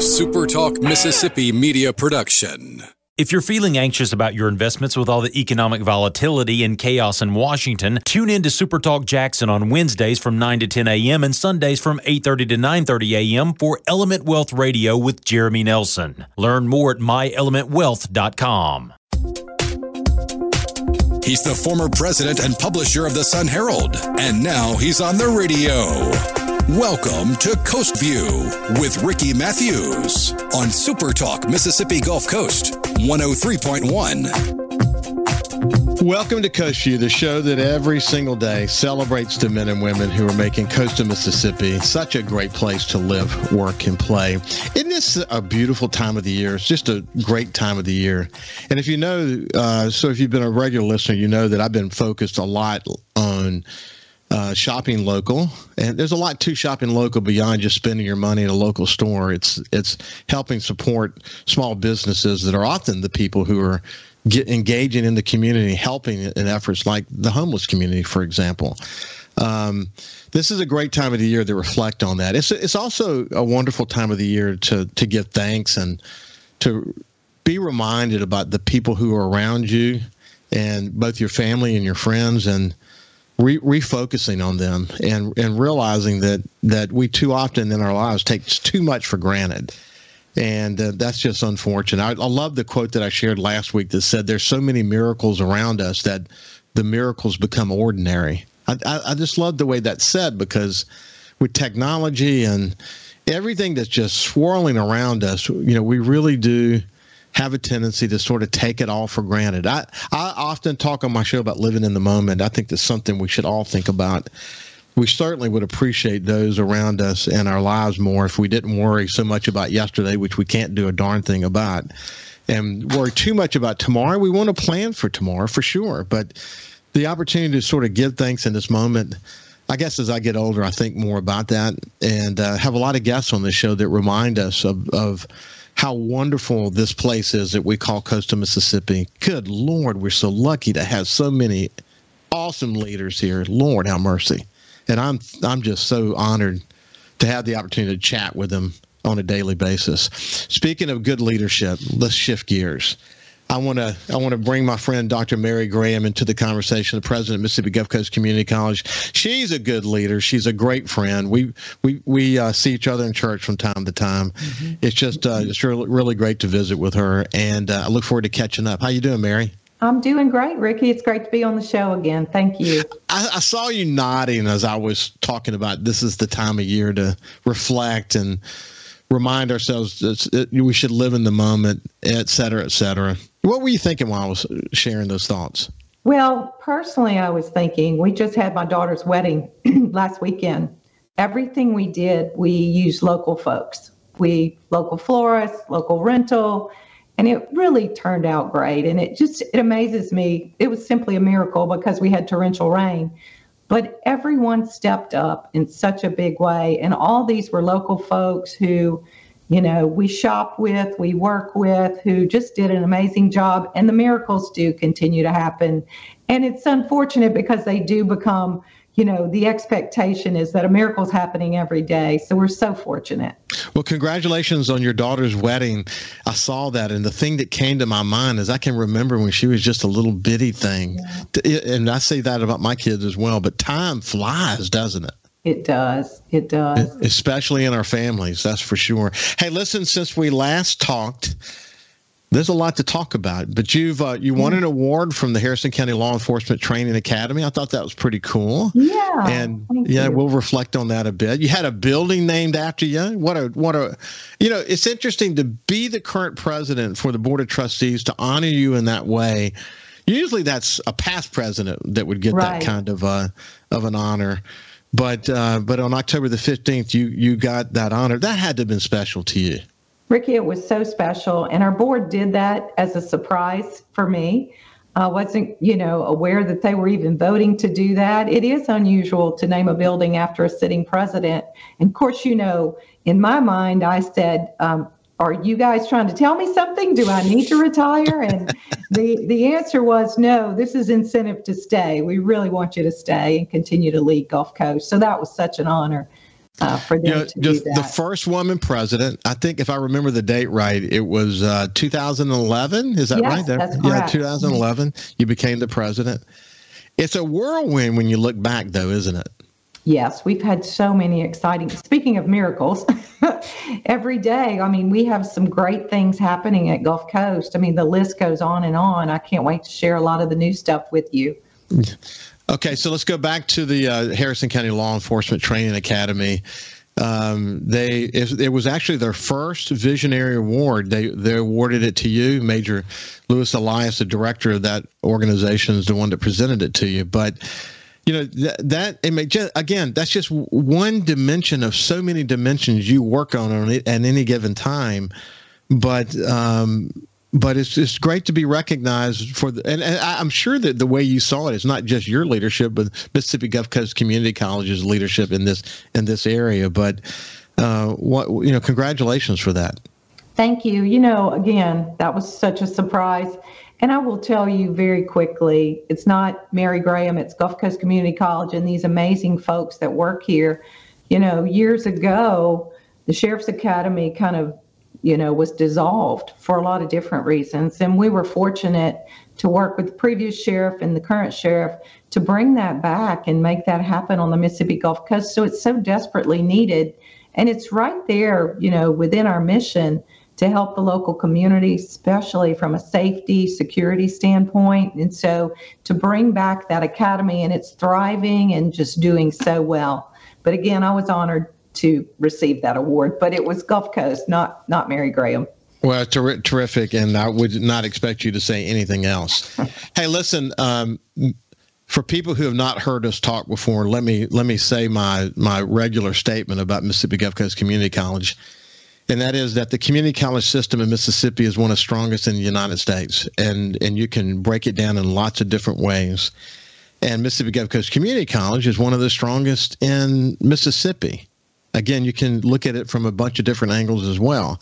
a Super Talk Mississippi media production. If you're feeling anxious about your investments with all the economic volatility and chaos in Washington, tune in to Super Talk Jackson on Wednesdays from 9 to 10 a.m. and Sundays from 8:30 to 9:30 a.m. for Element Wealth Radio with Jeremy Nelson. Learn more at myelementwealth.com. He's the former president and publisher of the Sun Herald, and now he's on the radio. Welcome to Coast View with Ricky Matthews on Super Talk Mississippi Gulf Coast 103.1. Welcome to Coast View, the show that every single day celebrates the men and women who are making Coastal Mississippi such a great place to live, work, and play. Isn't this a beautiful time of the year? It's just a great time of the year. And if you know, if you've been a regular listener, you know that I've been focused a lot on shopping local, and there's a lot to shopping local beyond just spending your money at a local store. It's helping support small businesses that are often the people who are engaging in the community, helping in efforts like the homeless community, for example. This is a great time of the year to reflect on that. It's also a wonderful time of the year to give thanks and to be reminded about the people who are around you, and both your family and your friends, and refocusing on them and realizing that we too often in our lives take too much for granted. And that's just unfortunate. I love the quote that I shared last week that said there's so many miracles around us that the miracles become ordinary. I just love the way that's said, because with technology and everything that's just swirling around us, you know, we really do have a tendency to sort of take it all for granted. I often talk on my show about living in the moment. I think that's something we should all think about. We certainly would appreciate those around us and our lives more if we didn't worry so much about yesterday, which we can't do a darn thing about, and worry too much about tomorrow. We want to plan for tomorrow for sure, but the opportunity to sort of give thanks in this moment, I guess as I get older, I think more about that, and have a lot of guests on this show that remind us of how wonderful this place is that we call Coastal Mississippi. Good Lord, we're so lucky to have so many awesome leaders here. Lord, have mercy. And I'm just so honored to have the opportunity to chat with them on a daily basis. Speaking of good leadership, let's shift gears. I want to bring my friend Dr. Mary Graham into the conversation, the president of Mississippi Gulf Coast Community College. She's a good leader. She's a great friend. We see each other in church from time to time. Mm-hmm. It's just it's really great to visit with her, and I look forward to catching up. How you doing, Mary? I'm doing great, Ricky. It's great to be on the show again. Thank you. I saw you nodding as I was talking about this is the time of year to reflect and remind ourselves that we should live in the moment, et cetera, et cetera. What were you thinking while I was sharing those thoughts? Well, personally, I was thinking we just had my daughter's wedding last weekend. Everything we did, we used local folks. Local florists, local rental, and it really turned out great. And it amazes me. It was simply a miracle because we had torrential rain. But everyone stepped up in such a big way. And all these were local folks who, you know, we shop with, we work with, who just did an amazing job. And the miracles do continue to happen. And it's unfortunate because they do become, you know, the expectation is that a miracle is happening every day. So we're so fortunate. Well, congratulations on your daughter's wedding. I saw that. And the thing that came to my mind is I can remember when she was just a little bitty thing. Yeah. And I say that about my kids as well. But time flies, doesn't it? It does. It does. Especially in our families. That's for sure. Hey, listen, since we last talked, there's a lot to talk about, but you won an award from the Harrison County Law Enforcement Training Academy. I thought that was pretty cool. Yeah, and we'll reflect on that a bit. You had a building named after you. What a, you know, it's interesting to be the current president for the Board of Trustees to honor you in that way. Usually, that's a past president that would get that kind of an honor. But on October the 15th, you got that honor. That had to have been special to you. Ricky, it was so special, and our board did that as a surprise for me. I wasn't, you know, aware that they were even voting to do that. It is unusual to name a building after a sitting president. And of course, you know, in my mind, I said, are you guys trying to tell me something? Do I need to retire? And the answer was no, this is incentive to stay. We really want you to stay and continue to lead Gulf Coast. So that was such an honor. for them to do that. The first woman president, I think, if I remember the date right, it was 2011. Is that right? That's correct. 2011, you became the president. It's a whirlwind when you look back, though, isn't it? Yes, we've had so many exciting, speaking of miracles, every day. I mean, we have some great things happening at Gulf Coast. I mean, the list goes on and on. I can't wait to share a lot of the new stuff with you. Okay, so let's go back to the Harrison County Law Enforcement Training Academy. It was actually their first visionary award. They awarded it to you. Major Lewis Elias, the director of that organization, is the one that presented it to you. But, you know, that's just one dimension of so many dimensions you work on at any given time. But it's just great to be recognized for the, and I'm sure that the way you saw it is not just your leadership, but Mississippi Gulf Coast Community College's leadership in this area. But congratulations for that. Thank you. You know, again, that was such a surprise, and I will tell you very quickly, it's not Mary Graham, it's Gulf Coast Community College and these amazing folks that work here. You know, years ago, the Sheriff's Academy kind of, you know, was dissolved for a lot of different reasons. And we were fortunate to work with the previous sheriff and the current sheriff to bring that back and make that happen on the Mississippi Gulf Coast. So it's so desperately needed. And it's right there, you know, within our mission to help the local community, especially from a safety, security standpoint. And so to bring back that academy, and it's thriving and just doing so well. But again, I was honored to receive that award, but it was Gulf Coast, not Mary Graham. Well, terrific, and I would not expect you to say anything else. Hey, listen, for people who have not heard us talk before, let me say my regular statement about Mississippi Gulf Coast Community College, and that is that the community college system in Mississippi is one of the strongest in the United States, and you can break it down in lots of different ways. And Mississippi Gulf Coast Community College is one of the strongest in Mississippi. Again, you can look at it from a bunch of different angles as well,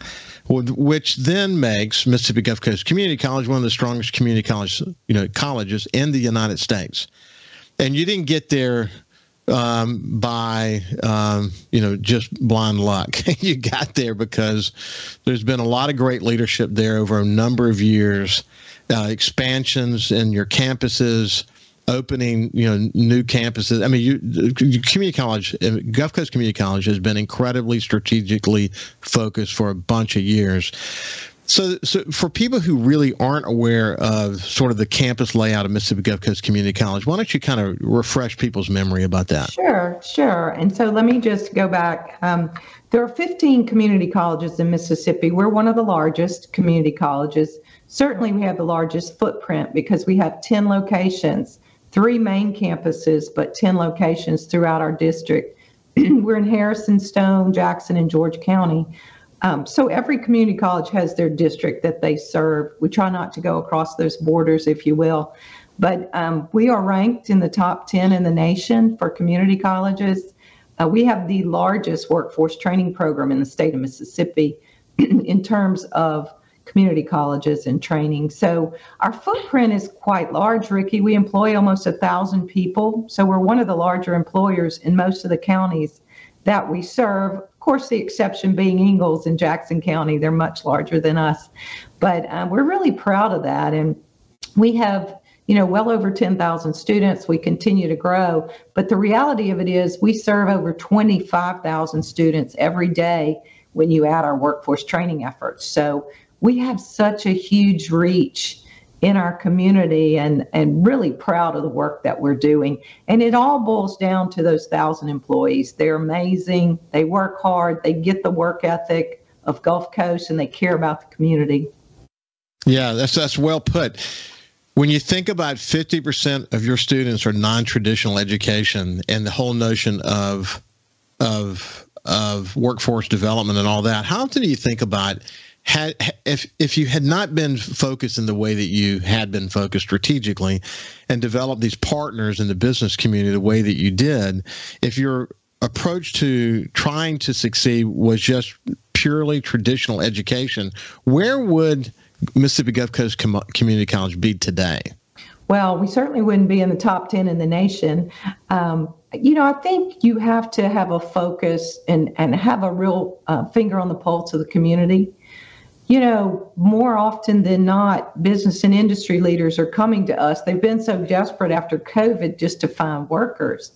which then makes Mississippi Gulf Coast Community College one of the strongest community colleges in the United States. And you didn't get there by just blind luck. You got there because there's been a lot of great leadership there over a number of years, expansions in your campuses, opening, new campuses. I mean, Gulf Coast Community College has been incredibly strategically focused for a bunch of years. So for people who really aren't aware of sort of the campus layout of Mississippi Gulf Coast Community College, why don't you kind of refresh people's memory about that? Sure. And so let me just go back. There are 15 community colleges in Mississippi. We're one of the largest community colleges. Certainly we have the largest footprint because we have 10 locations. 3 main campuses, but 10 locations throughout our district. We're in Harrison, Stone, Jackson, and George County. So every community college has their district that they serve. We try not to go across those borders, if you will. But we are ranked in the top 10 in the nation for community colleges. We have the largest workforce training program in the state of Mississippi in terms of community colleges and training. So our footprint is quite large, Ricky. We employ almost 1,000 people. So we're one of the larger employers in most of the counties that we serve. Of course, the exception being Ingalls and Jackson County. They're much larger than us. But we're really proud of that. And we have, well over 10,000 students. We continue to grow. But the reality of it is we serve over 25,000 students every day when you add our workforce training efforts. So we have such a huge reach in our community and really proud of the work that we're doing. And it all boils down to those 1,000 employees. They're amazing. They work hard. They get the work ethic of Gulf Coast, and they care about the community. Yeah, that's well put. When you think about 50% of your students are non-traditional education and the whole notion of workforce development and all that, how often do you think about if you had not been focused in the way that you had been focused strategically and developed these partners in the business community the way that you did, if your approach to trying to succeed was just purely traditional education, where would Mississippi Gulf Coast Community College be today? Well, we certainly wouldn't be in the top 10 in the nation. you know, I think you have to have a focus and have a real finger on the pulse of the community. You know, more often than not, business and industry leaders are coming to us. They've been so desperate after COVID just to find workers.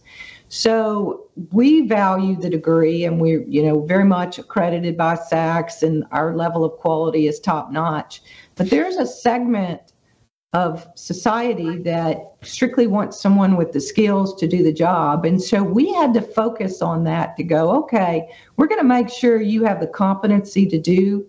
So we value the degree, and we're, you know, very much accredited by SACS, and our level of quality is top notch. But there's a segment of society that strictly wants someone with the skills to do the job. And so we had to focus on that to go, okay, we're going to make sure you have the competency to do,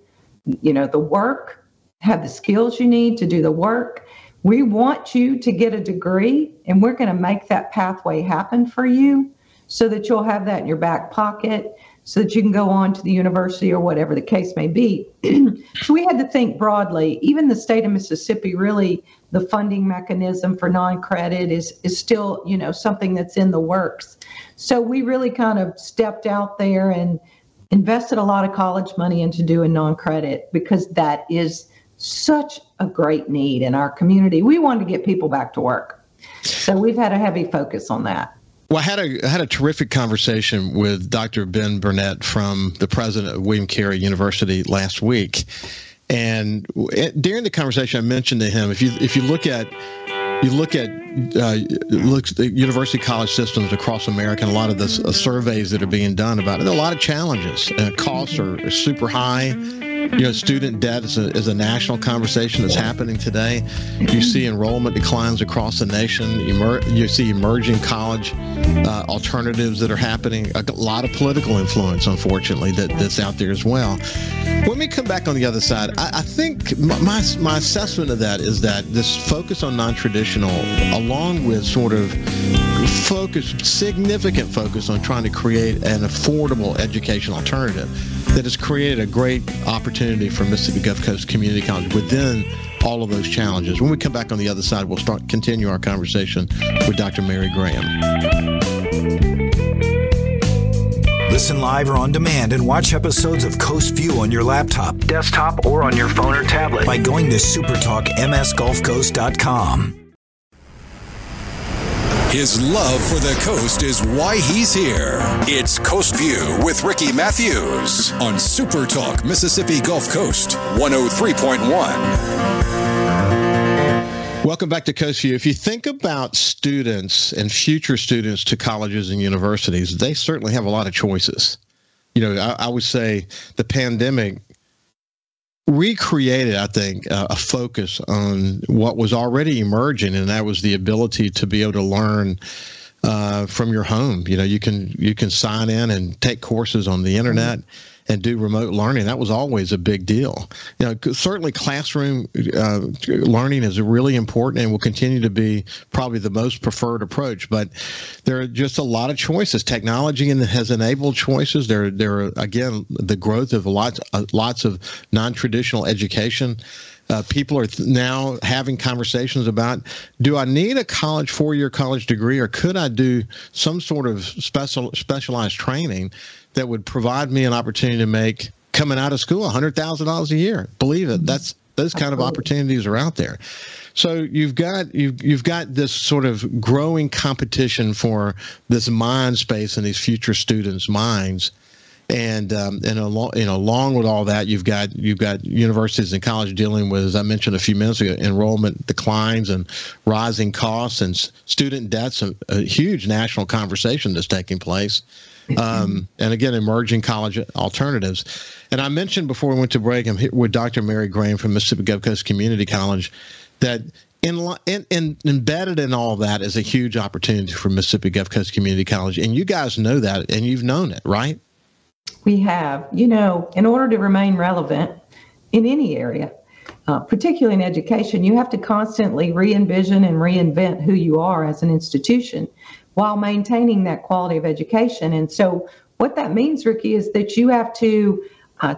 you know, the work, have the skills you need to do the work. We want you to get a degree, and we're going to make that pathway happen for you so that you'll have that in your back pocket so that you can go on to the university or whatever the case may be. So we had to think broadly. Even the state of Mississippi, really, the funding mechanism for non-credit is still, you know, something that's in the works. So we really kind of stepped out there and invested a lot of college money into doing non-credit because that is such a great need in our community. We wanted to get people back to work. So we've had a heavy focus on that. Well, I had a terrific conversation with Dr. Ben Burnett from the president of William Carey University last week. And during the conversation, I mentioned to him, if you look at university college systems across America, and a lot of the surveys that are being done about it, there are a lot of challenges. Costs are super high. You know, student debt is a national conversation that's happening today. You see enrollment declines across the nation. You see emerging college alternatives that are happening. A lot of political influence, unfortunately, that's out there as well. When we come back on the other side, I think my assessment of that is that this focus on non-traditional, along with sort of significant focus on trying to create an affordable education alternative, that has created a great opportunity for Mississippi Gulf Coast Community College within all of those challenges. When we come back on the other side, we'll continue our conversation with Dr. Mary Graham. Listen live or on demand and watch episodes of Coast View on your laptop, desktop, or on your phone or tablet by going to supertalkmsgulfcoast.com. His love for the coast is why he's here. It's Coast View with Ricky Matthews on Super Talk Mississippi Gulf Coast 103.1. Welcome back to Coast View. If you think about students and future students to colleges and universities, they certainly have a lot of choices. You know, I would say the pandemic recreated, I think, a focus on what was already emerging, and that was the ability to be able to learn from your home. You know, you can sign in and take courses on the internet and do remote learning. That was always a big deal. You know, certainly classroom learning is really important and will continue to be probably the most preferred approach. But there are just a lot of choices. Technology has enabled choices. There are, again, the growth of lots of non-traditional education. People are now having conversations about, do I need a four-year college degree, or could I do some sort of specialized training that would provide me an opportunity to make, coming out of school, $100,000 a year? Believe it, those kind of opportunities are out there. So you've got this sort of growing competition for this mind space in these future students' minds. And along with all that, you've got universities and colleges dealing with, as I mentioned a few minutes ago, enrollment declines and rising costs and student debt's a huge national conversation that's taking place. And again, emerging college alternatives. And I mentioned before we went to break, I'm here with Dr. Mary Graham from Mississippi Gulf Coast Community College, that embedded in all that is a huge opportunity for Mississippi Gulf Coast Community College. And you guys know that, and you've known it, right? We have, you know, in order to remain relevant in any area, particularly in education, you have to constantly re-envision and reinvent who you are as an institution while maintaining that quality of education. And so what that means, Ricky, is that you have to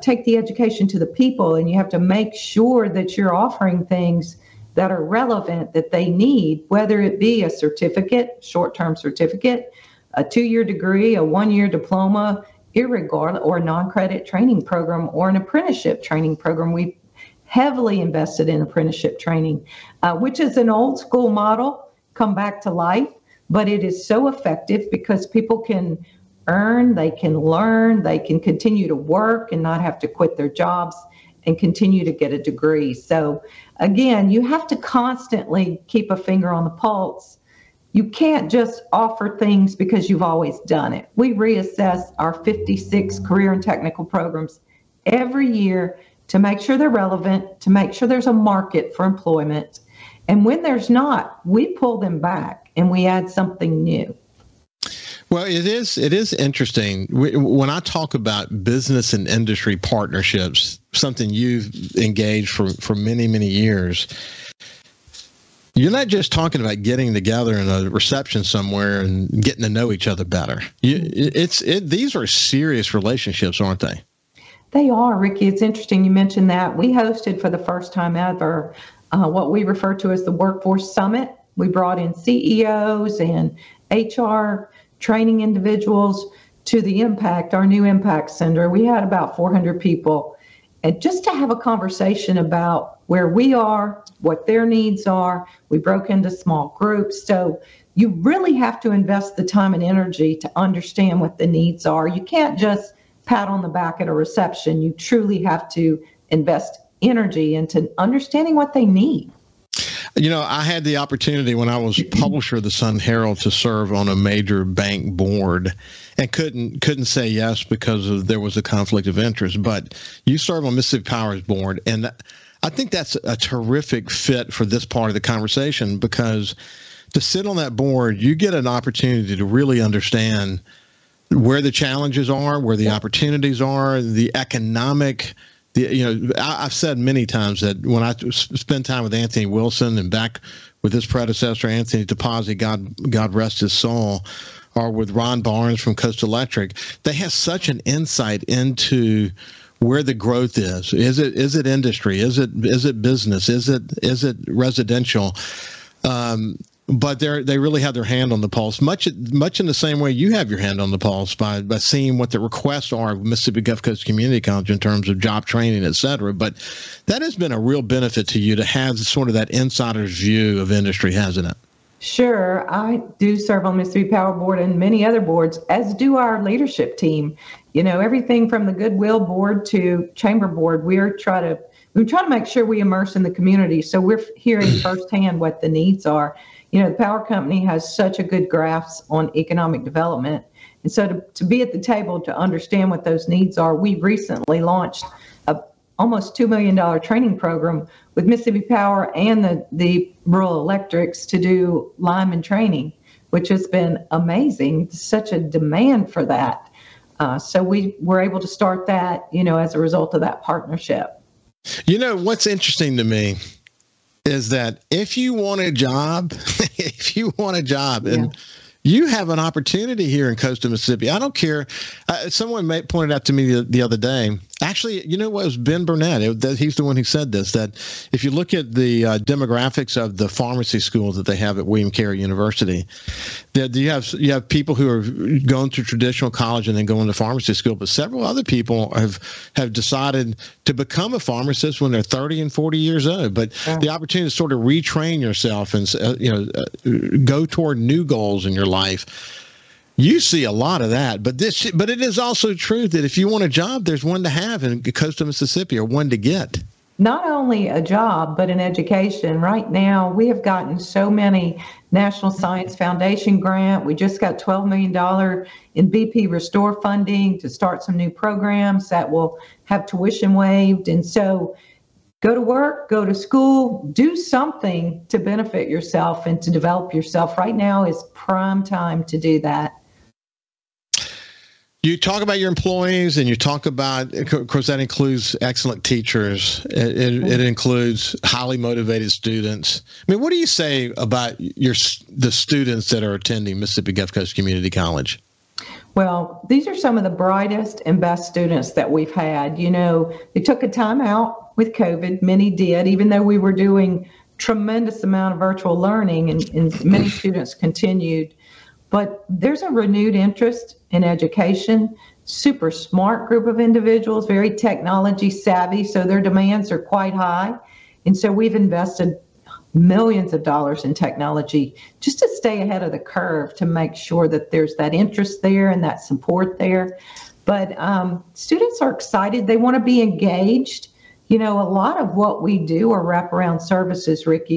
take the education to the people, and you have to make sure that you're offering things that are relevant that they need, whether it be a certificate, short-term certificate, a 2-year degree, a 1-year diploma, irregardless, or a non-credit training program or an apprenticeship training program. We've heavily invested in apprenticeship training, which is an old school model, come back to life. but it is so effective because people can earn, they can learn, they can continue to work and not have to quit their jobs and continue to get a degree. So again, you have to constantly keep a finger on the pulse. You can't just offer things because you've always done it. We reassess our 56 career and technical programs every year to make sure they're relevant, to make sure there's a market for employment. And when there's not, we pull them back and we add something new. Well, it is interesting. When I talk about business and industry partnerships, something you've engaged for many, many years, you're not just talking about getting together in a reception somewhere and getting to know each other better. These are serious relationships, aren't they? They are, Ricky. It's interesting you mentioned that. We hosted for the first time ever what we refer to as the Workforce Summit. We brought in CEOs and HR training individuals to the Impact, our new Impact Center. We had about 400 people. And just to have a conversation about where we are, what their needs are, we broke into small groups. So you really have to invest the time and energy to understand what the needs are. You can't just pat on the back at a reception. You truly have to invest energy into understanding what they need. You know, I had the opportunity when I was publisher of the Sun Herald to serve on a major bank board and couldn't say yes because there was a conflict of interest. But you serve on Mississippi Power's board, and I think that's a terrific fit for this part of the conversation because to sit on that board, you get an opportunity to really understand where the challenges are, where the opportunities are, the economic. I've said many times that when I spend time with Anthony Wilson and back with his predecessor, Anthony DePazzi, God rest his soul, or with Ron Barnes from Coast Electric, they have such an insight into where the growth is. Is it industry? Is it business? Is it residential? But they really have their hand on the pulse, much in the same way you have your hand on the pulse by seeing what the requests are of Mississippi Gulf Coast Community College in terms of job training, et cetera. But that has been a real benefit to you to have sort of that insider's view of industry, hasn't it? Sure. I do serve on Mississippi Power Board and many other boards, as do our leadership team. You know, everything from the Goodwill Board to Chamber Board, we try to make sure we immerse in the community. So we're hearing firsthand what the needs are. You know, the power company has such a good grasp on economic development. And so to be at the table to understand what those needs are, we recently launched a almost $2 million training program with Mississippi Power and the rural electrics to do lineman training, which has been amazing. There's such a demand for that. So we were able to start that, you know, as a result of that partnership. You know, what's interesting to me is that if you want a job, and you have an opportunity here in coastal Mississippi. I don't care. Someone pointed out to me the other day. Actually, you know what? It was Ben Burnett. He's the one who said this, that if you look at the demographics of the pharmacy school that they have at William Carey University, that you have people who are going through traditional college and then going to pharmacy school, but several other people have decided to become a pharmacist when they're 30 and 40 years old. But the opportunity to sort of retrain yourself and go toward new goals in your life. You see a lot of that, but it is also true that if you want a job, there's one to have in the coast of Mississippi or one to get. Not only a job, but an education. Right now, we have gotten so many National Science Foundation grant. We just got $12 million in BP Restore funding to start some new programs that will have tuition waived. And so go to work, go to school, do something to benefit yourself and to develop yourself. Right now is prime time to do that. You talk about your employees and you talk about, of course, that includes excellent teachers. It includes highly motivated students. I mean, what do you say about the students that are attending Mississippi Gulf Coast Community College? Well, these are some of the brightest and best students that we've had. You know, they took a time out with COVID. Many did, even though we were doing tremendous amount of virtual learning and many students continued. But there's a renewed interest in education, super smart group of individuals, very technology savvy, so their demands are quite high. And so we've invested millions of dollars in technology just to stay ahead of the curve, to make sure that there's that interest there and that support there. But students are excited. They want to be engaged. You know, a lot of what we do are wraparound services, Ricky.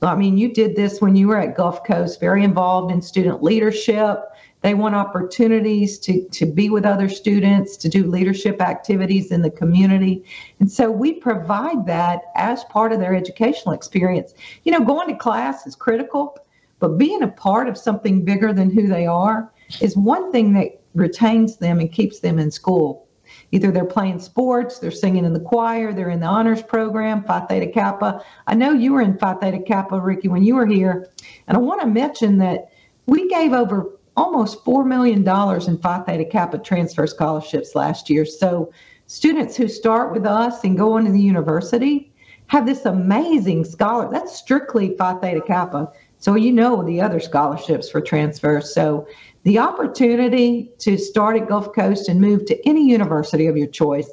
You did this when you were at Gulf Coast, very involved in student leadership. They want opportunities to be with other students, to do leadership activities in the community. And so we provide that as part of their educational experience. You know, going to class is critical, but being a part of something bigger than who they are is one thing that retains them and keeps them in school. Either they're playing sports, they're singing in the choir, they're in the honors program, Phi Theta Kappa. I know you were in Phi Theta Kappa, Ricky, when you were here. And I want to mention that we gave over almost $4 million in Phi Theta Kappa transfer scholarships last year. So students who start with us and go on to the university have this amazing scholarship. That's strictly Phi Theta Kappa. So you know the other scholarships for transfer. So the opportunity to start at Gulf Coast and move to any university of your choice,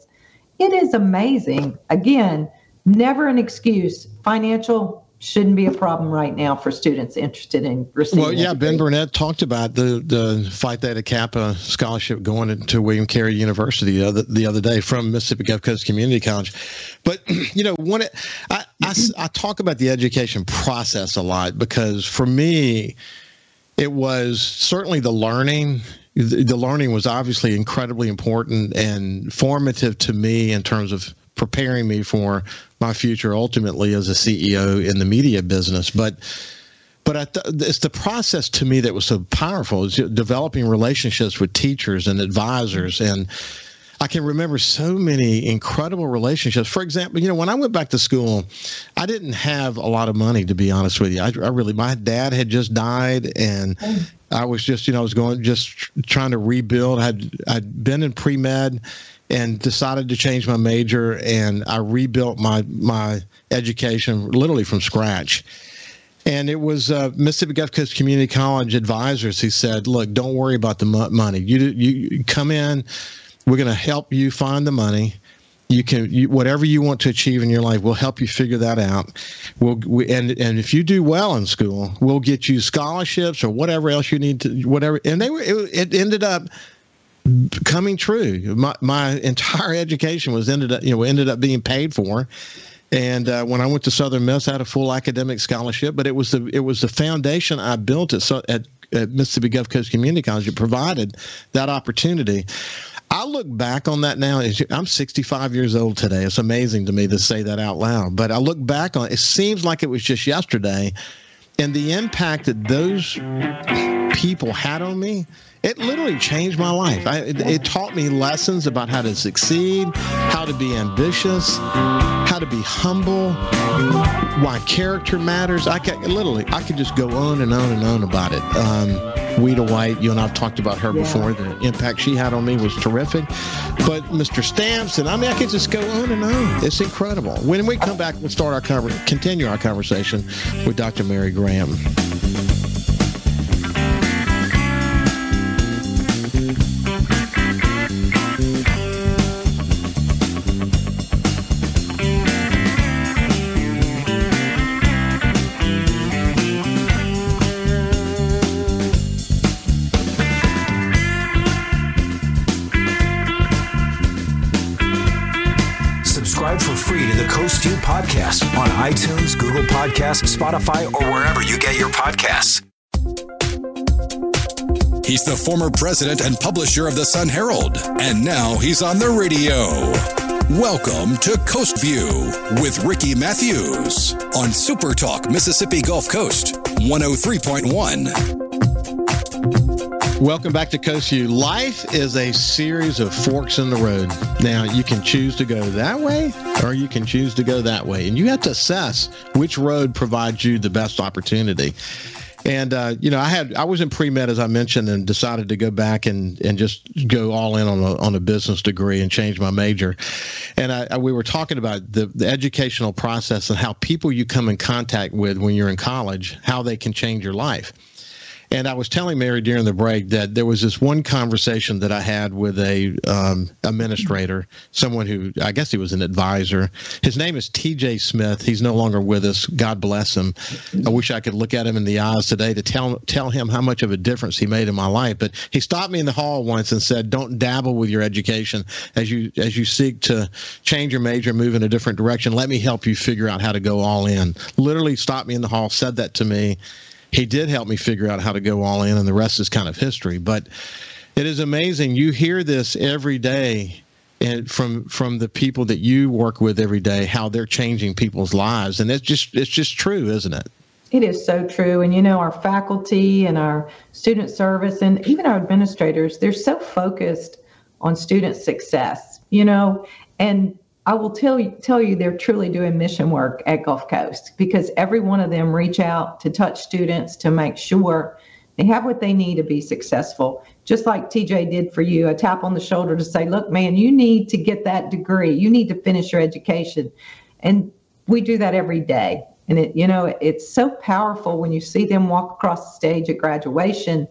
it is amazing. Again, never an excuse. Financial shouldn't be a problem right now for students interested in receiving. Well, yeah, Ben Burnett talked about the Phi Theta Kappa scholarship going into William Carey University the other day from Mississippi Gulf Coast Community College. But, you know, I talk about the education process a lot because for me, it was certainly the learning. The learning was obviously incredibly important and formative to me in terms of preparing me for my future ultimately as a CEO in the media business. But it's the process to me that was so powerful, is developing relationships with teachers and advisors. And I can remember so many incredible relationships. For example, you know, when I went back to school, I didn't have a lot of money, to be honest with you. My dad had just died, and I was just trying to rebuild. I'd been in pre-med and decided to change my major, and I rebuilt my education literally from scratch. And it was Mississippi Gulf Coast Community College advisors who said, look, don't worry about the money. You come in, we're going to help you find the money. Whatever you want to achieve in your life, we'll help you figure that out. And if you do well in school, we'll get you scholarships or whatever else you need to, whatever. And it ended up coming true. My entire education was ended up being paid for, and when I went to Southern Miss, I had a full academic scholarship. But it was the foundation I built at Mississippi Gulf Coast Community College. It provided that opportunity. I look back on that now. I'm 65 years old today. It's amazing to me to say that out loud. But I look back on it. It seems like it was just yesterday, and the impact that those people had on me. It literally changed my life. It taught me lessons about how to succeed, how to be ambitious, how to be humble, why character matters. I could just go on and on and on about it. Weeda White, you and I have talked about her before. The impact she had on me was terrific. But Mr. Stamps, and I could just go on and on. It's incredible. When we come back, we'll start continue our conversation with Dr. Mary Graham. Podcast on iTunes, Google Podcasts, Spotify, or wherever you get your podcasts. He's the former president and publisher of the Sun Herald, and now he's on the radio. Welcome to Coast View with Ricky Matthews on Super Talk Mississippi Gulf Coast 103.1. Welcome back to Coast View. Life is a series of forks in the road. Now, you can choose to go that way, or you can choose to go that way. And you have to assess which road provides you the best opportunity. And, I was in pre-med, as I mentioned, and decided to go back and just go all in on a business degree and change my major. And we were talking about the educational process and how people you come in contact with when you're in college, how they can change your life. And I was telling Mary during the break that there was this one conversation that I had with a administrator, someone who, I guess he was an advisor. His name is T.J. Smith. He's no longer with us. God bless him. I wish I could look at him in the eyes today to tell him how much of a difference he made in my life. But he stopped me in the hall once and said, "Don't dabble with your education as you seek to change your major and move in a different direction. Let me help you figure out how to go all in." Literally stopped me in the hall, said that to me. He did help me figure out how to go all in, and the rest is kind of history. But it is amazing. You hear this every day from the people that you work with every day, how they're changing people's lives. And it's just true, isn't it? It is so true. And, our faculty and our student service and even our administrators, they're so focused on student success, and I will tell you they're truly doing mission work at Gulf Coast, because every one of them reach out to touch students to make sure they have what they need to be successful. Just like TJ did for you, a tap on the shoulder to say, "Look, man, you need to get that degree. You need to finish your education." And we do that every day. And it's so powerful when you see them walk across the stage at graduation,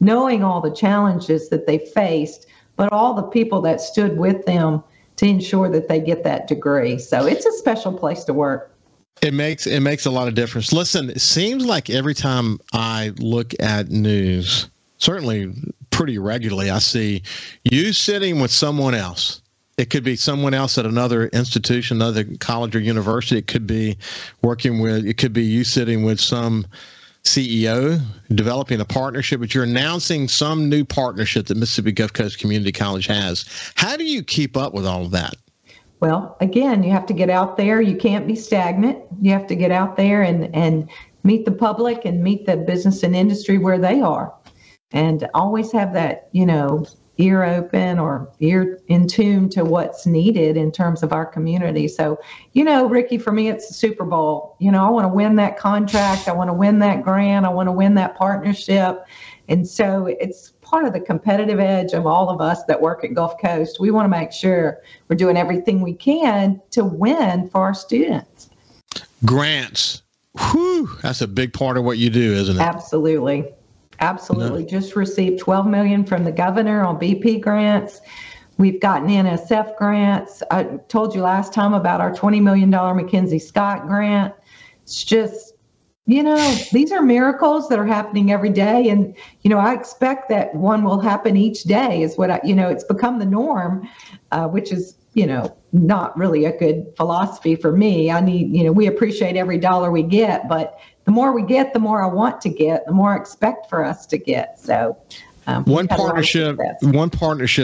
knowing all the challenges that they faced, but all the people that stood with them to ensure that they get that degree. So it's a special place to work. It makes a lot of difference. Listen, it seems like every time I look at news, certainly pretty regularly, I see you sitting with someone else. It could be someone else at another institution, another college or university. It could be you sitting with some CEO, developing a partnership, but you're announcing some new partnership that Mississippi Gulf Coast Community College has. How do you keep up with all of that? Well, again, you have to get out there. You can't be stagnant. You have to get out there and meet the public and meet the business and industry where they are. And always have that, ear open or ear in tune to what's needed in terms of our community. So, Ricky, for me, it's the Super Bowl. I want to win that contract. I want to win that grant. I want to win that partnership. And so it's part of the competitive edge of all of us that work at Gulf Coast. We want to make sure we're doing everything we can to win for our students. Grants. Whew, that's a big part of what you do, isn't it? Absolutely. Absolutely. No. Just received $12 million from the governor on BP grants. We've gotten NSF grants. I told you last time about our $20 million McKenzie Scott grant. It's just, these are miracles that are happening every day. And, I expect that one will happen each day is what it's become the norm, which is, not really a good philosophy for me. I need, we appreciate every dollar we get, but the more we get, the more I want to get, the more I expect for us to get. So one partnership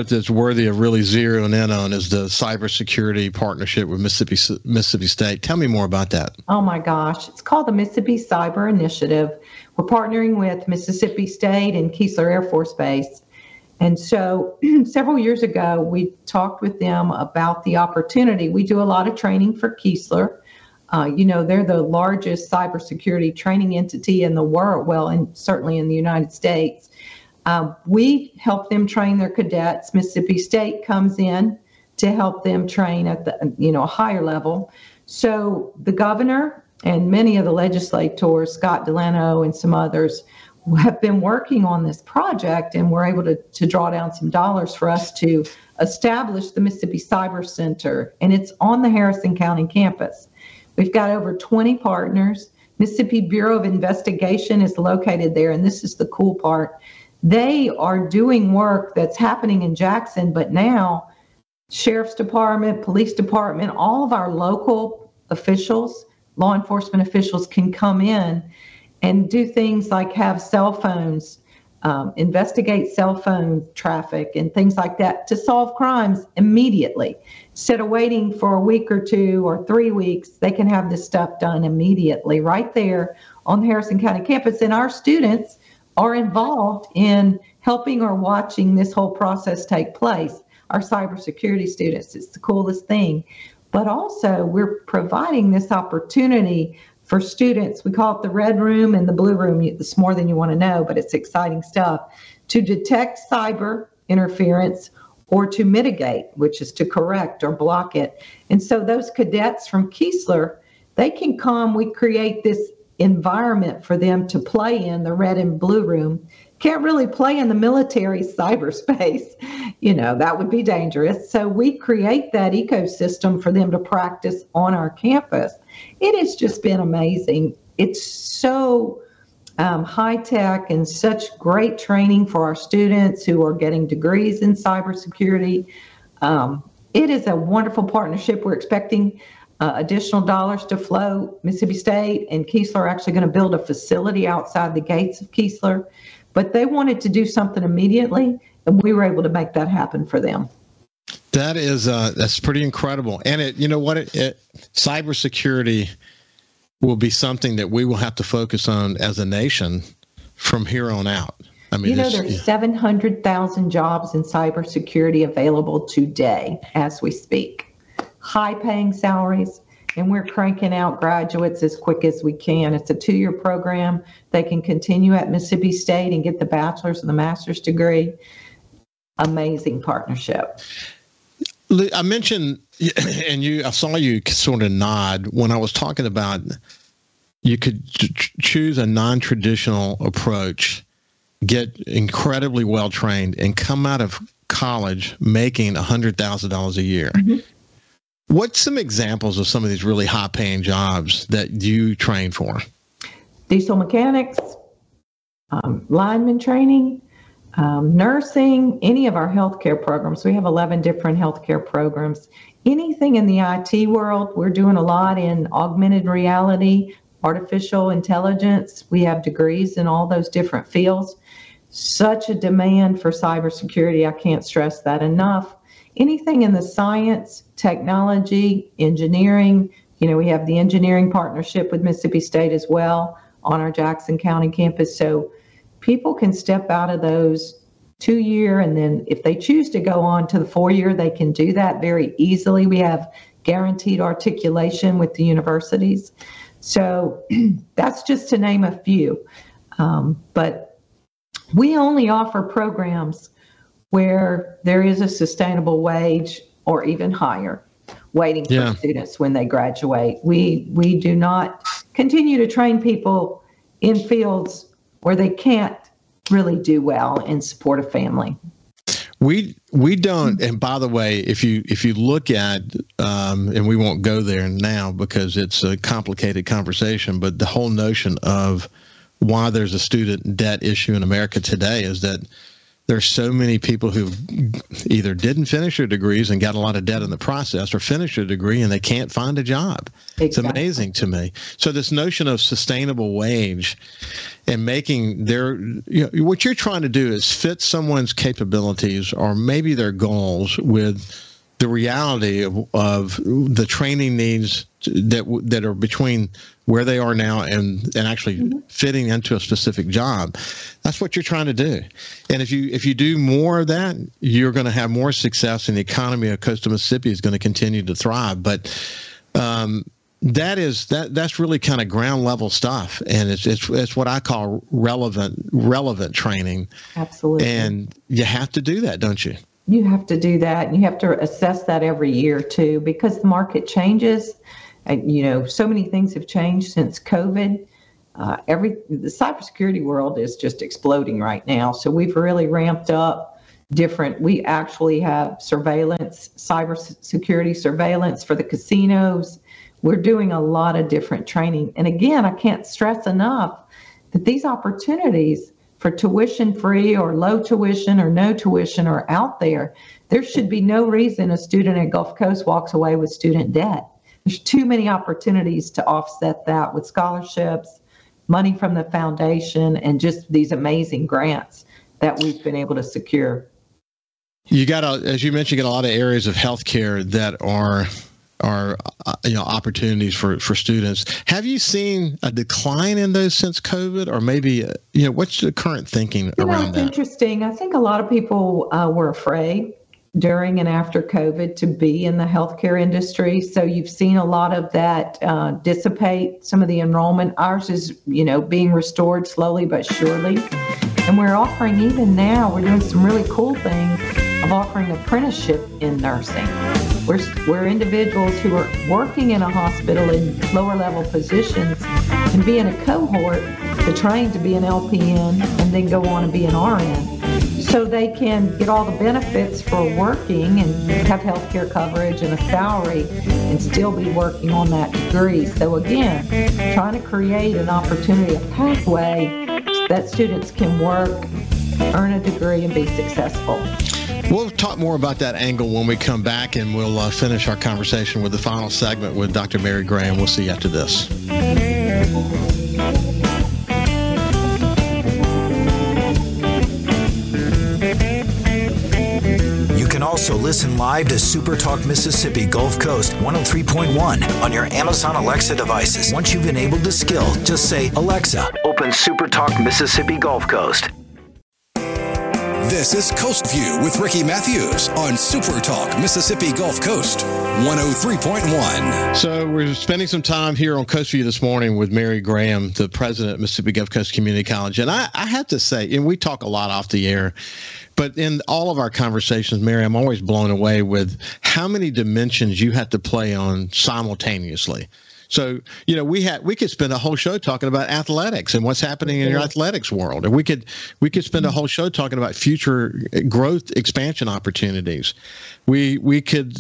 that's worthy of really zeroing in on is the cybersecurity partnership with Mississippi State. Tell me more about that. Oh, my gosh. It's called the Mississippi Cyber Initiative. We're partnering with Mississippi State and Keesler Air Force Base. And so several years ago, we talked with them about the opportunity. We do a lot of training for Keesler. They're the largest cybersecurity training entity in the world, well, and certainly in the United States. We help them train their cadets. Mississippi State comes in to help them train at the, a higher level. So the governor and many of the legislators, Scott Delano and some others, have been working on this project, and we're able to draw down some dollars for us to establish the Mississippi Cyber Center, and it's on the Harrison County campus. We've got over 20 partners. Mississippi Bureau of Investigation is located there, and this is the cool part. They are doing work that's happening in Jackson, but now Sheriff's Department, Police Department, all of our local officials, law enforcement officials can come in and do things like have cell phones, investigate cell phone traffic and things like that to solve crimes immediately. Instead of waiting for a week or 2 or 3 weeks, they can have this stuff done immediately right there on the Harrison County campus. And our students are involved in helping or watching this whole process take place. Our cybersecurity students, it's the coolest thing. But also we're providing this opportunity for students, we call it the red room and the blue room. It's more than you want to know, but it's exciting stuff. To detect cyber interference or to mitigate, which is to correct or block it. And so those cadets from Keesler, they can come. We create this environment for them to play in, the red and blue room. Can't really play in the military cyberspace. You know, that would be dangerous. So we create that ecosystem for them to practice on our campus. It has just been amazing. It's so high tech and such great training for our students who are getting degrees in cybersecurity. It is a wonderful partnership. We're expecting additional dollars to flow. Mississippi State and Keesler are actually going to build a facility outside the gates of Keesler, but they wanted to do something immediately, and we were able to make that happen for them. That is that's pretty incredible. And it, you know what, cybersecurity will be something that we will have to focus on as a nation from here on out. I mean, you know, there's 700,000 jobs in cybersecurity available today as we speak. High-paying salaries, and we're cranking out graduates as quick as we can. It's a 2-year program. They can continue at Mississippi State and get the bachelor's and the master's degree. Amazing partnership. I mentioned, and I saw you sort of nod when I was talking about you could choose a non-traditional approach, get incredibly well-trained, and come out of college making $100,000 a year. Mm-hmm. What's some examples of some of these really high-paying jobs that you train for? Diesel mechanics, lineman training, nursing, any of our healthcare programs. We have 11 different healthcare programs. Anything in the IT world, we're doing a lot in augmented reality, artificial intelligence. We have degrees in all those different fields. Such a demand for cybersecurity. I can't stress that enough. Anything in the science, technology, engineering. You know, we have the engineering partnership with Mississippi State as well on our Jackson County campus. So people can step out of those 2-year, and then if they choose to go on to the 4-year, they can do that very easily. We have guaranteed articulation with the universities. So that's just to name a few. But we only offer programs where there is a sustainable wage or even higher waiting for students when they graduate. We do not continue to train people in fields where they can't really do well and support a family. We don't. And by the way, if you look at and we won't go there now because it's a complicated conversation, but the whole notion of why there's a student debt issue in America today is that there's so many people who either didn't finish their degrees and got a lot of debt in the process, or finished a degree and they can't find a job. Exactly. It's amazing to me. So this notion of sustainable wage and making their, you know, what you're trying to do is fit someone's capabilities or maybe their goals with the reality of the training needs that are between where they are now and actually fitting into a specific job. That's what you're trying to do. And if you do more of that, you're going to have more success, and the economy of coastal Mississippi is going to continue to thrive. But that's really kind of ground level stuff, and it's what I call relevant training. Absolutely. And you have to do that, don't you? You have to do that, and you have to assess that every year too, because the market changes. And, you know, so many things have changed since COVID. The cybersecurity world is just exploding right now. So we've really ramped up different. We actually have surveillance, cybersecurity surveillance for the casinos. We're doing a lot of different training. And again, I can't stress enough that these opportunities for tuition free or low tuition or no tuition are out there. There should be no reason a student at Gulf Coast walks away with student debt. There's too many opportunities to offset that with scholarships, money from the foundation, and just these amazing grants that we've been able to secure. You got, as you mentioned, you got a lot of areas of healthcare that are you know, opportunities for students. Have you seen a decline in those since COVID, or maybe, you know, what's the current thinking around that? It's interesting. I think a lot of people were afraid during and after COVID to be in the healthcare industry. So you've seen a lot of that dissipate, some of the enrollment. Ours is, you know, being restored slowly but surely. And we're offering, even now, we're doing some really cool things of offering apprenticeship in nursing. where individuals who are working in a hospital in lower level positions can be in a cohort to train to be an LPN and then go on and be an RN. So they can get all the benefits for working and have health care coverage and a salary and still be working on that degree. So again, trying to create an opportunity, a pathway that students can work, earn a degree, and be successful. We'll talk more about that angle when we come back, and we'll finish our conversation with the final segment with Dr. Mary Graham. We'll see you after this. You can also listen live to Super Talk Mississippi Gulf Coast 103.1 on your Amazon Alexa devices. Once you've enabled the skill, just say, "Alexa, open Super Talk Mississippi Gulf Coast." This is Coast View with Ricky Matthews on Super Talk Mississippi Gulf Coast 103.1. So we're spending some time here on Coast View this morning with Mary Graham, the president of Mississippi Gulf Coast Community College. And I have to say, and we talk a lot off the air, but in all of our conversations, Mary, I'm always blown away with how many dimensions you have to play on simultaneously. So, you know, we could spend a whole show talking about athletics and what's happening in your athletics world. And we could spend a whole show talking about future growth expansion opportunities. We could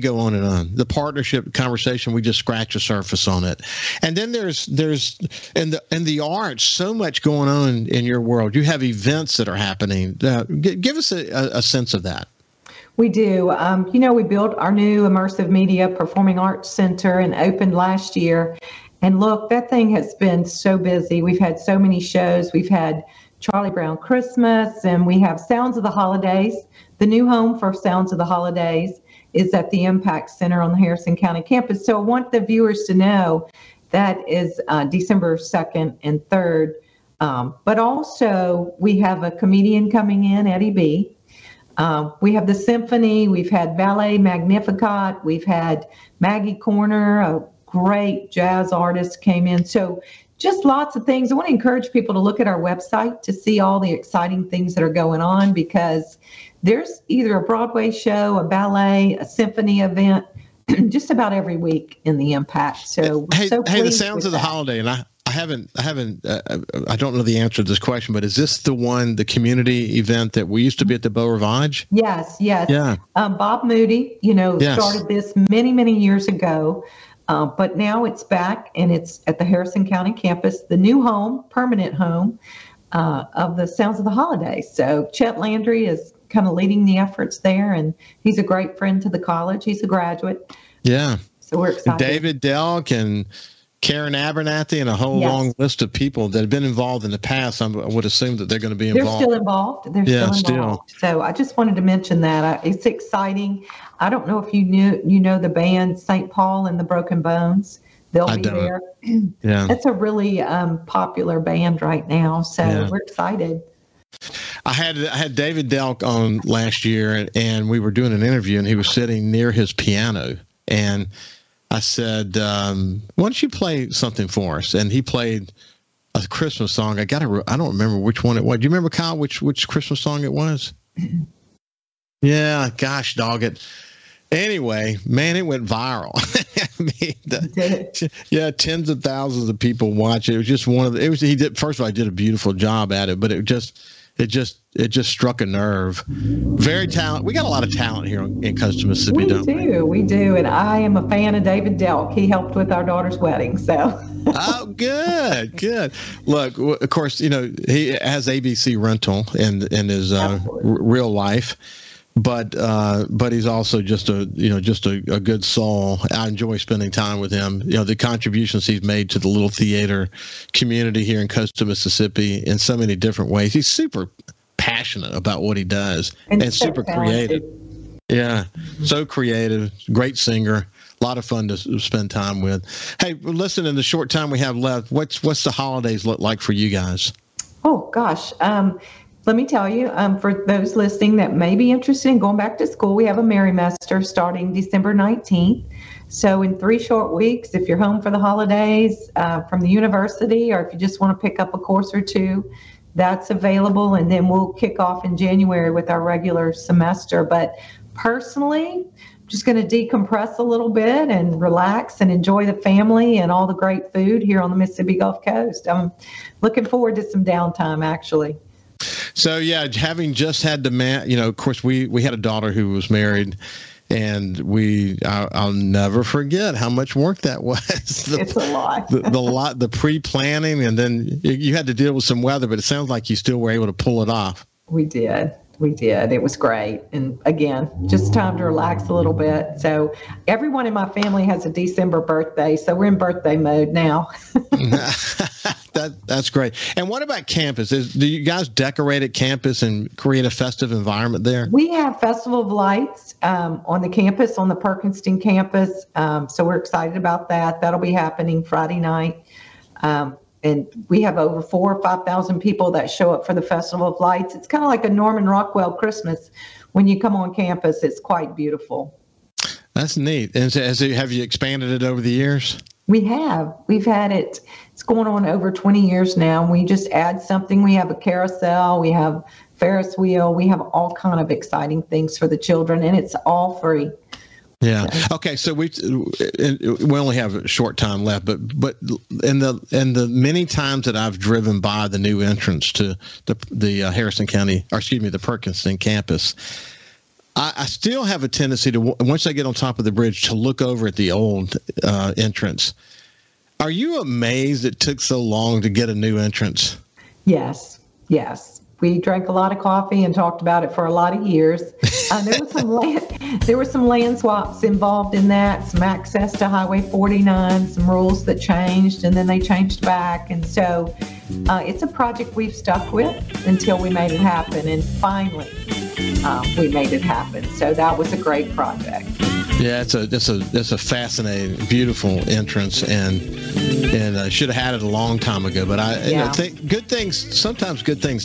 go on and on. The partnership conversation, we just scratch the surface on it. And then there's in the arts, so much going on in your world. You have events that are happening. Give us a sense of that. We do. We built our new Immersive Media Performing Arts Center and opened last year. And look, that thing has been so busy. We've had so many shows. We've had Charlie Brown Christmas, and we have Sounds of the Holidays. The new home for Sounds of the Holidays is at the Impact Center on the Harrison County campus. So I want the viewers to know that is December 2nd and 3rd. But also, we have a comedian coming in, Eddie B. We have the symphony, we've had Ballet Magnificat, we've had Maggie Corner, a great jazz artist came in. So just lots of things. I want to encourage people to look at our website to see all the exciting things that are going on, because there's either a Broadway show, a ballet, a symphony event, just about every week in the Impact. So the Sounds of the Holiday, and I don't know the answer to this question, but is this the one, the community event that we used to be at the Beau Rivage? Yes. Yeah. Bob Moody, started this many, many years ago, but now it's back and it's at the Harrison County campus, the new home, permanent home of the Sounds of the Holidays. So Chet Landry is kind of leading the efforts there, and he's a great friend to the college. He's a graduate. Yeah. So we're excited. David Delk and Karen Abernathy and a whole long list of people that have been involved in the past. I would assume that they're going to be involved. They're still involved. So I just wanted to mention that. It's exciting. I don't know if you know the band St. Paul and the Broken Bones. They'll be there. Yeah. That's a really popular band right now. So we're excited. I had David Delk on last year, and we were doing an interview, and he was sitting near his piano, and I said, why don't you play something for us? And he played a Christmas song. I don't remember which one it was. Do you remember, Kyle, which Christmas song it was? Yeah, gosh, dog it. Anyway, man, it went viral. I mean, tens of thousands of people watched it. It was just he did a beautiful job at it, but it just struck a nerve. Very talented. We got a lot of talent here in Coastal Mississippi, We do. And I am a fan of David Delk. He helped with our daughter's wedding, so. Oh, good. Look, of course, he has ABC Rental in his real life. But he's also just a good soul. I enjoy spending time with him. The contributions he's made to the little theater community here in Coastal Mississippi in so many different ways. He's super passionate about what he does and super creative. Yeah, so creative, great singer, a lot of fun to spend time with. Hey, listen, in the short time we have left, what's the holidays look like for you guys? Oh gosh. Let me tell you, for those listening that may be interested in going back to school, we have a Merrimester starting December 19th. So in 3 short weeks, if you're home for the holidays from the university, or if you just want to pick up a course or two, that's available. And then we'll kick off in January with our regular semester. But personally, I'm just going to decompress a little bit and relax and enjoy the family and all the great food here on the Mississippi Gulf Coast. I'm looking forward to some downtime, actually. So, yeah, having just had to, of course, we had a daughter who was married. And I'll never forget how much work that was. It's a lot. The pre-planning, and then you had to deal with some weather, but it sounds like you still were able to pull it off. We did. It was great. And again, just time to relax a little bit. So everyone in my family has a December birthday, so we're in birthday mode now. That's great. And what about campus? Do you guys decorate at campus and create a festive environment there? We have Festival of Lights on the campus, on the Perkinston campus. So we're excited about that. That'll be happening Friday night. And we have over 4,000 or 5,000 people that show up for the Festival of Lights. It's kind of like a Norman Rockwell Christmas. When you come on campus, it's quite beautiful. That's neat. And have you expanded it over the years? We have. We've had it. It's going on over 20 years now. We just add something. We have a carousel. We have Ferris wheel. We have all kind of exciting things for the children, and it's all free. Yeah. Okay. So we only have a short time left, but in the many times that I've driven by the new entrance to the Harrison County, or excuse me, the Perkinston campus, I still have a tendency to, once I get on top of the bridge, to look over at the old entrance. Are you amazed it took so long to get a new entrance? Yes. We drank a lot of coffee and talked about it for a lot of years. There were some land swaps involved in that, some access to Highway 49, some rules that changed, and then they changed back. And so it's a project we've stuck with until we made it happen. And finally, we made it happen. So that was a great project. Yeah, it's a fascinating, beautiful entrance, and should have had it a long time ago. But I think good things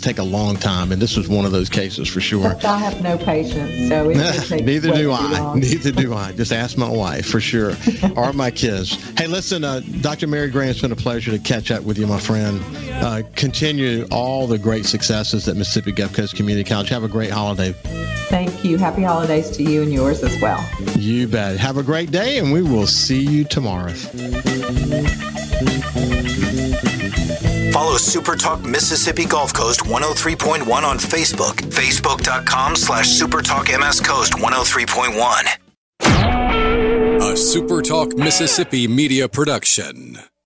take a long time, and this was one of those cases for sure. But I have no patience, so neither do I. Neither do I. Just ask my wife for sure, or my kids. Hey, listen, Dr. Mary Graham, it's been a pleasure to catch up with you, my friend. Continue all the great successes at Mississippi Gulf Coast Community College. Have a great holiday. Thank you. Happy holidays to you and yours as well. You bet. Have a great day, and we will see you tomorrow. Follow Super Talk Mississippi Gulf Coast 103.1 on Facebook. Facebook.com/SuperTalkMSCoast103.1. A Super Talk Mississippi media production.